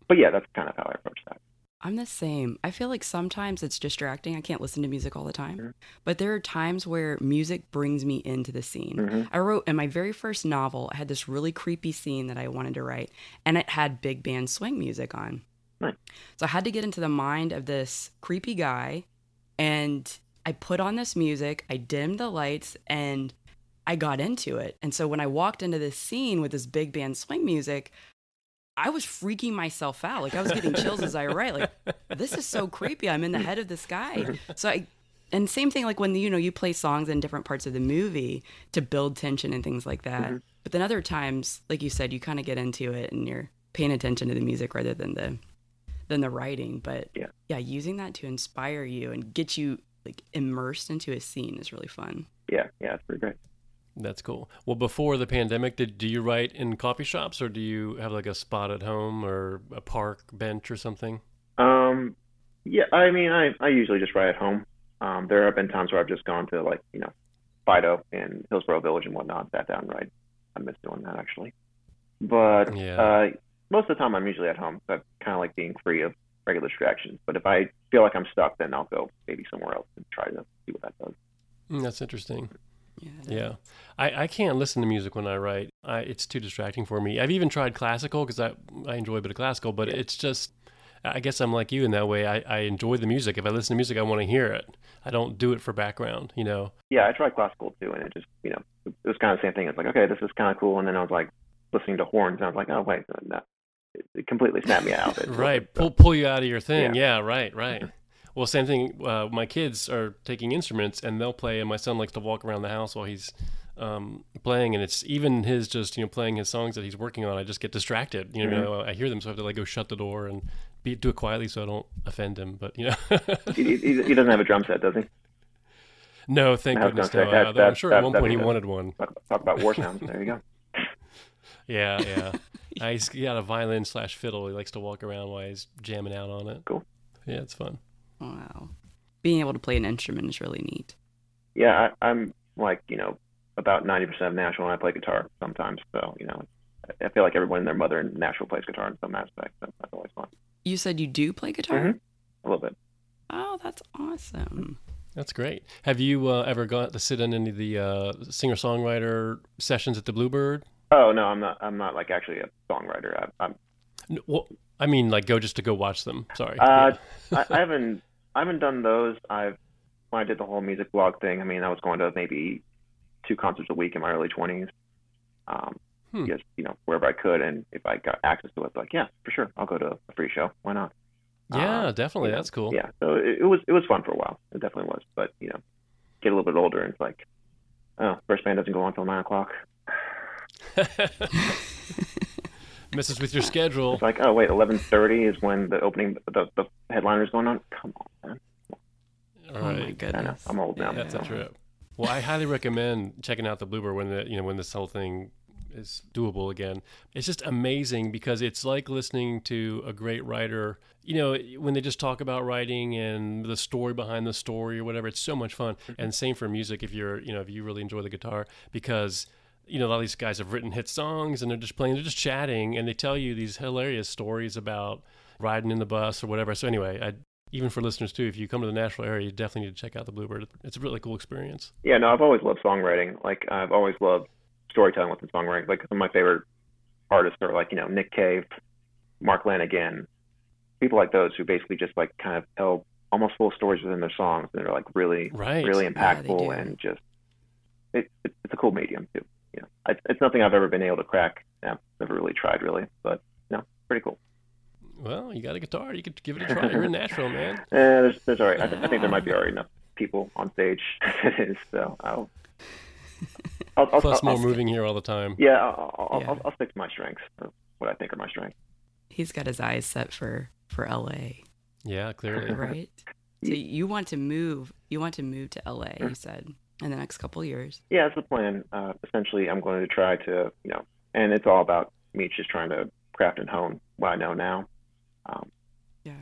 But yeah, that's kind of how I approach that. I'm the same. I feel like sometimes it's distracting. I can't listen to music all the time. Mm-hmm. But there are times where music brings me into the scene. I wrote, in my very first novel, I had this really creepy scene that I wanted to write, and it had big band swing music on. Nice. So I had to get into the mind of this creepy guy, and I put on this music, I dimmed the lights, and I got into it. And so when I walked into this scene with this big band swing music, I was freaking myself out. Like, I was getting chills as I write. Like, this is so creepy. I'm in the head of this guy. So and same thing, like when, you know, you play songs in different parts of the movie to build tension and things like that. But then other times, like you said, you kind of get into it and you're paying attention to the music rather than the writing. But yeah, using that to inspire you and get you like immersed into a scene is really fun. Yeah, it's pretty great. That's cool. Well, before the pandemic, do you write in coffee shops, or do you have like a spot at home or a park bench or something? Yeah, I mean, I usually just write at home. There have been times where I've just gone to like, you know, Fido and Hillsborough Village and whatnot, sat down and write. I miss doing that actually. But most of the time I'm usually at home. So I kind of like being free of regular distractions. But if I feel like I'm stuck, then I'll go maybe somewhere else and try to see what that does. That's interesting. Yeah. I can't listen to music when I write. It's too distracting for me. I've even tried classical because I enjoy a bit of classical, but it's just, I guess I'm like you in that way. I enjoy the music. If I listen to music, I want to hear it. I don't do it for background, you know? Yeah, I tried classical too, and it just, you know, it was kind of the same thing. It's like, okay, this is kind of cool. And then I was like listening to horns, and I was like, oh, wait, no. It completely snapped me out. Right, pull you out of your thing. Yeah, right. Mm-hmm. Well, same thing, my kids are taking instruments, and they'll play, and my son likes to walk around the house while he's playing, and it's even his just, you know, playing his songs that he's working on, I just get distracted, you know, mm-hmm. I hear them, so I have to like go shut the door and do it quietly so I don't offend him, but you know. he doesn't have a drum set, does he? No, thank goodness. No. I'm sure at one point he wanted one. Talk about war sounds, there you go. Yeah. He's got a violin/fiddle, he likes to walk around while he's jamming out on it. Cool. Yeah, it's fun. Wow. Being able to play an instrument is really neat. Yeah, I'm like, you know, about 90% of Nashville, and I play guitar sometimes. So, you know, I feel like everyone and their mother in Nashville plays guitar in some aspect. So that's always fun. You said you do play guitar? Mm-hmm. A little bit. Oh, that's awesome. That's great. Have you ever got to sit in any of the singer-songwriter sessions at the Bluebird? Oh, no, I'm not like actually a songwriter. I mean, like go watch them. Sorry. I haven't done those. When I did the whole music blog thing, I mean, I was going to maybe 2 concerts a week in my early 20s, just, you know, wherever I could, and if I got access to it, like, yeah, for sure, I'll go to a free show, why not? Yeah, definitely, that's cool. Yeah, so it was fun for a while, it definitely was, but, you know, get a little bit older, and it's like, oh, first band doesn't go on till 9:00. Messes with your schedule. It's like, oh, wait, 11:30 is when the opening, the headliner's going on? Come on, man. All right. Oh, my goodness. I know, I'm old now. Yeah, that's a trip. Well, I highly recommend checking out the Bluebird when this whole thing is doable again. It's just amazing because it's like listening to a great writer. You know, when they just talk about writing and the story behind the story or whatever, it's so much fun. And same for music if you really enjoy the guitar, because you know, a lot of these guys have written hit songs and they're just chatting, and they tell you these hilarious stories about riding in the bus or whatever. So anyway, even for listeners, too, if you come to the Nashville area, you definitely need to check out the Bluebird. It's a really cool experience. Yeah, no, I've always loved songwriting. Like, I've always loved storytelling within songwriting. Like, some of my favorite artists are, like, you know, Nick Cave, Mark Lanigan, people like those who basically just, like, kind of tell almost full stories within their songs. And they're, like, really, really impactful, and just it's a cool medium, too. You know, it's nothing I've ever been able to crack. I've never really tried, really, but, no, pretty cool. Well, you got a guitar. You could give it a try. You're in Nashville, man. There's already. I think there might be already enough people on stage as it is. So I'll plus, more moving here all the time. Yeah, I'll stick to my strengths, or what I think are my strengths. He's got his eyes set for LA. Yeah, clearly. Right. So you want to move. You want to move to LA. You said in the next couple of years. Yeah, that's the plan. Essentially, I'm going to try to, you know, and it's all about me just trying to craft and hone what I know now.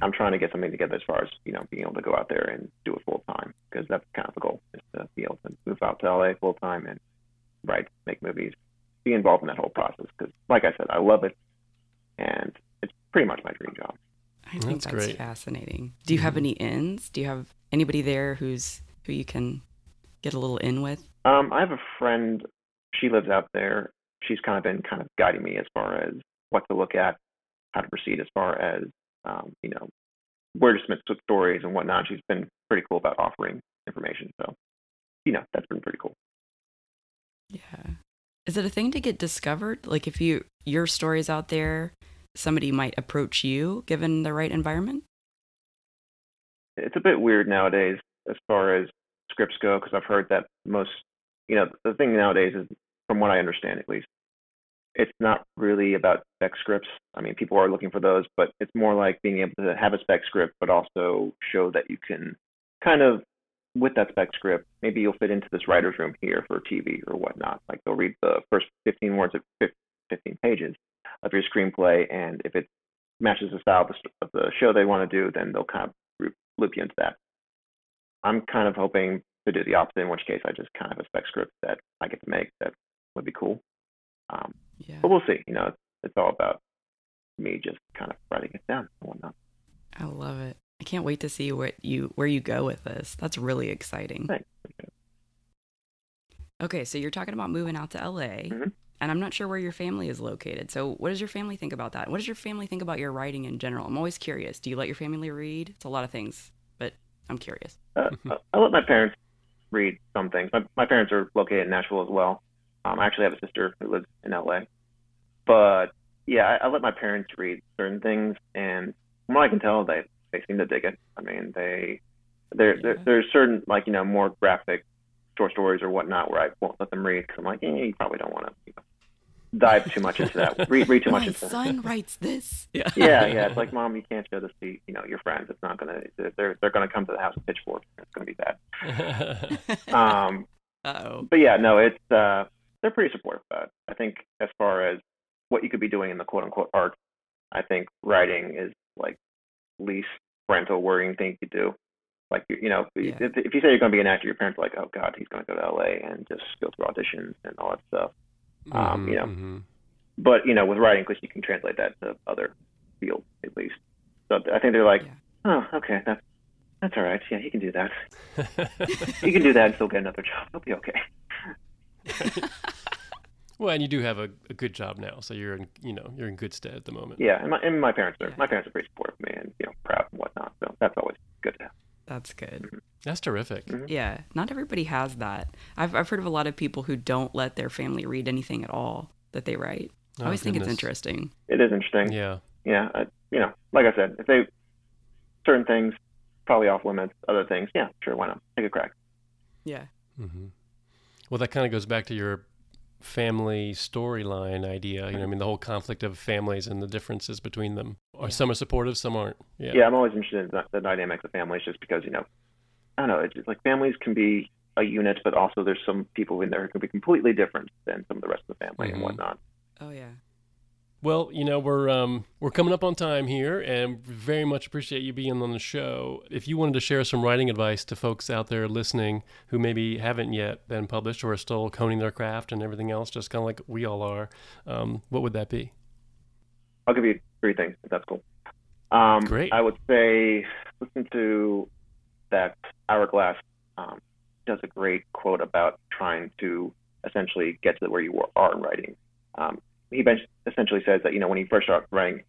I'm trying to get something together as far as, you know, being able to go out there and do it full time, because that's kind of the goal, is to be able to move out to LA full time and write, make movies, be involved in that whole process. Because, like I said, I love it, and it's pretty much my dream job. I think that's fascinating. Do you have any ins? Do you have anybody there who you can get a little in with? I have a friend. She lives out there. She's kind of been guiding me as far as what to look at, how to proceed as far as, you know, where to submit stories and whatnot. She's been pretty cool about offering information. So, you know, that's been pretty cool. Yeah. Is it a thing to get discovered? Like, if your story's out there, somebody might approach you given the right environment? It's a bit weird nowadays as far as scripts go, because I've heard that most, you know, the thing nowadays is, from what I understand at least, it's not really about spec scripts. I mean, people are looking for those, but it's more like being able to have a spec script, but also show that you can kind of, with that spec script, maybe you'll fit into this writer's room here for TV or whatnot. Like, they'll read the first 15 words of 15 pages of your screenplay, and if it matches the style of the show they want to do, then they'll kind of loop you into that. I'm kind of hoping to do the opposite, in which case I just kind of have a spec script that I get to make that would be cool. But we'll see. You know, it's all about me just kind of writing it down and whatnot. I love it. I can't wait to see where you go with this. That's really exciting. Thanks. Okay, so you're talking about moving out to LA. Mm-hmm. And I'm not sure where your family is located. So what does your family think about that? What does your family think about your writing in general? I'm always curious. Do you let your family read? It's a lot of things, but I'm curious. I let my parents read some things. My parents are located in Nashville as well. I actually have a sister who lives in LA. But yeah, I let my parents read certain things, and from what I can tell, they seem to dig it. I mean, there's certain, like, you know, more graphic short stories or whatnot where I won't let them read because I'm like, you probably don't want to dive too much into that. Read too much into that. My son writes this. Yeah. It's like, Mom, you can't show this to your friends. It's not gonna. They're gonna come to the house with pitchforks. It's gonna be bad. But yeah, no, it's they're pretty supportive about it. I think as far as what you could be doing in the quote unquote art, I think writing is like least parental worrying thing you do. Like, if you say you're going to be an actor, your parents are like, oh, God, he's going to go to L.A. and just go through auditions and all that stuff. But, with writing, because you can translate that to other fields, at least. So I think they're like, oh, okay, that's all right. Yeah, he can do that. He can do that and still get another job. He'll be okay. Well, and you do have a good job now, so you're in good stead at the moment. Yeah, and my parents are pretty supportive of me and, proud and whatnot. So that's always good to have. That's good. That's terrific. Mm-hmm. Yeah. Not everybody has that. I've heard of a lot of people who don't let their family read anything at all that they write. I always think it's interesting. It is interesting. Yeah. Yeah. Like I said, if they, certain things probably off limits, other things. Yeah, sure. Why not? Take a crack. Yeah. Mm-hmm. Well, that kind of goes back to your family storyline idea. I mean, the whole conflict of families and the differences between them. Or some are supportive, some aren't. Yeah. Yeah, I'm always interested in the dynamics of families, just because I don't know. It's just like families can be a unit, but also there's some people in there who can be completely different than some of the rest of the family and whatnot. Oh yeah. Well, we're coming up on time here, and very much appreciate you being on the show. If you wanted to share some writing advice to folks out there listening who maybe haven't yet been published or are still honing their craft and everything else, just kind of like we all are, what would that be? I'll give you three things, if that's cool. Great. I would say listen to that Hourglass. Does a great quote about trying to essentially get to where you are in writing. He essentially says that, when you first start writing,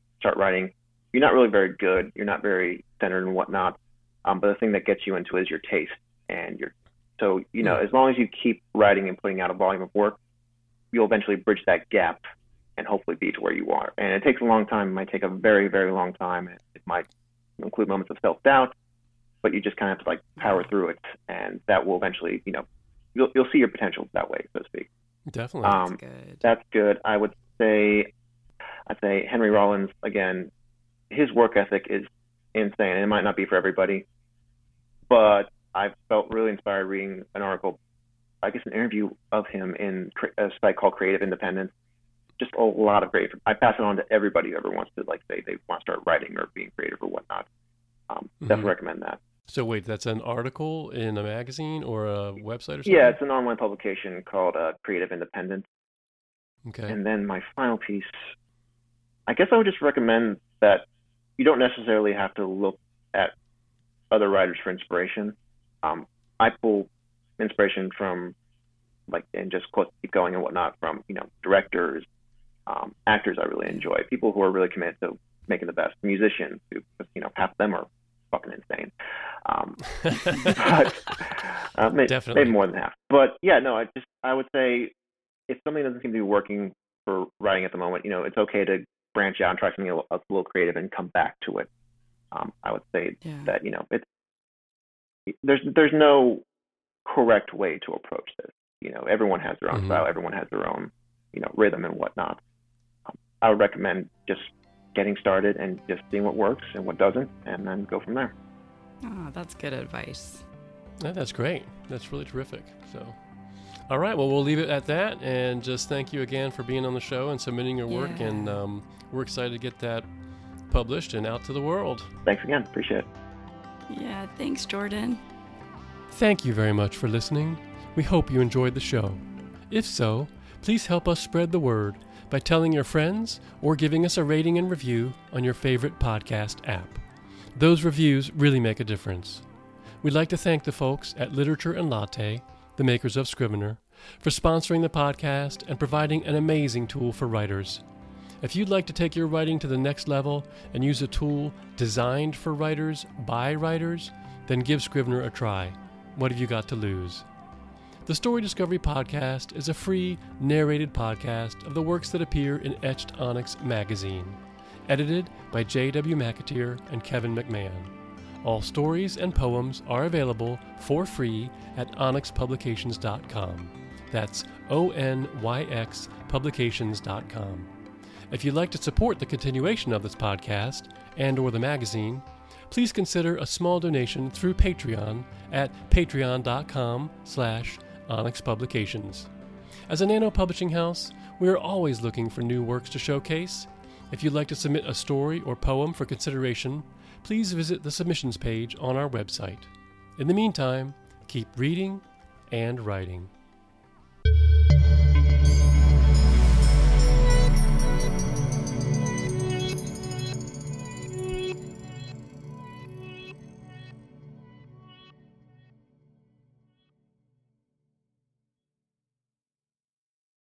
you're not really very good. You're not very centered and whatnot. But the thing that gets you into it is your taste. And as long as you keep writing and putting out a volume of work, you'll eventually bridge that gap and hopefully be to where you are. And it takes a long time. It might take a very, very long time. It might include moments of self-doubt, but you just kind of have to power through it. And that will eventually, you'll see your potential that way, so to speak. Definitely. That's good. I'd say Henry Rollins, again, his work ethic is insane. And it might not be for everybody, but I felt really inspired reading an article, I guess an interview of him in a site called Creative Independence. Just a lot of great. I pass it on to everybody who ever wants to, they want to start writing or being creative or whatnot. Definitely recommend that. So wait, that's an article in a magazine or a website or something? Yeah, it's an online publication called Creative Independence. Okay. And then my final piece, I guess I would just recommend that you don't necessarily have to look at other writers for inspiration. I pull inspiration from, and just keep going and whatnot from, directors, actors I really enjoy, people who are really committed to making the best, musicians who, half of them are fucking insane. But maybe more than half. But yeah, no, I would say, if something doesn't seem to be working for writing at the moment, it's okay to branch out and try something a little creative and come back to it. I would say that, there's no correct way to approach this. Everyone has their own style. Everyone has their own, rhythm and whatnot. I would recommend just getting started and just seeing what works and what doesn't, and then go from there. Oh, that's good advice. Yeah, that's great. That's really terrific. So. All right. Well, we'll leave it at that, and just thank you again for being on the show and submitting your work. Yeah. And we're excited to get that published and out to the world. Thanks again. Appreciate it. Yeah. Thanks, Jordan. Thank you very much for listening. We hope you enjoyed the show. If so, please help us spread the word by telling your friends or giving us a rating and review on your favorite podcast app. Those reviews really make a difference. We'd like to thank the folks at Literature and Latte, the makers of Scrivener, for sponsoring the podcast and providing an amazing tool for writers. If you'd like to take your writing to the next level and use a tool designed for writers by writers, then give Scrivener a try. What have you got to lose? The Story Discovery Podcast is a free, narrated podcast of the works that appear in Etched Onyx magazine, edited by J.W. McAteer and Kevin McMahon. All stories and poems are available for free at onyxpublications.com. That's O-N-Y-X publications.com. If you'd like to support the continuation of this podcast and or the magazine, please consider a small donation through Patreon at patreon.com/onyxpublications. As a nano publishing house, we are always looking for new works to showcase. If you'd like to submit a story or poem for consideration, please visit the submissions page on our website. In the meantime, keep reading and writing.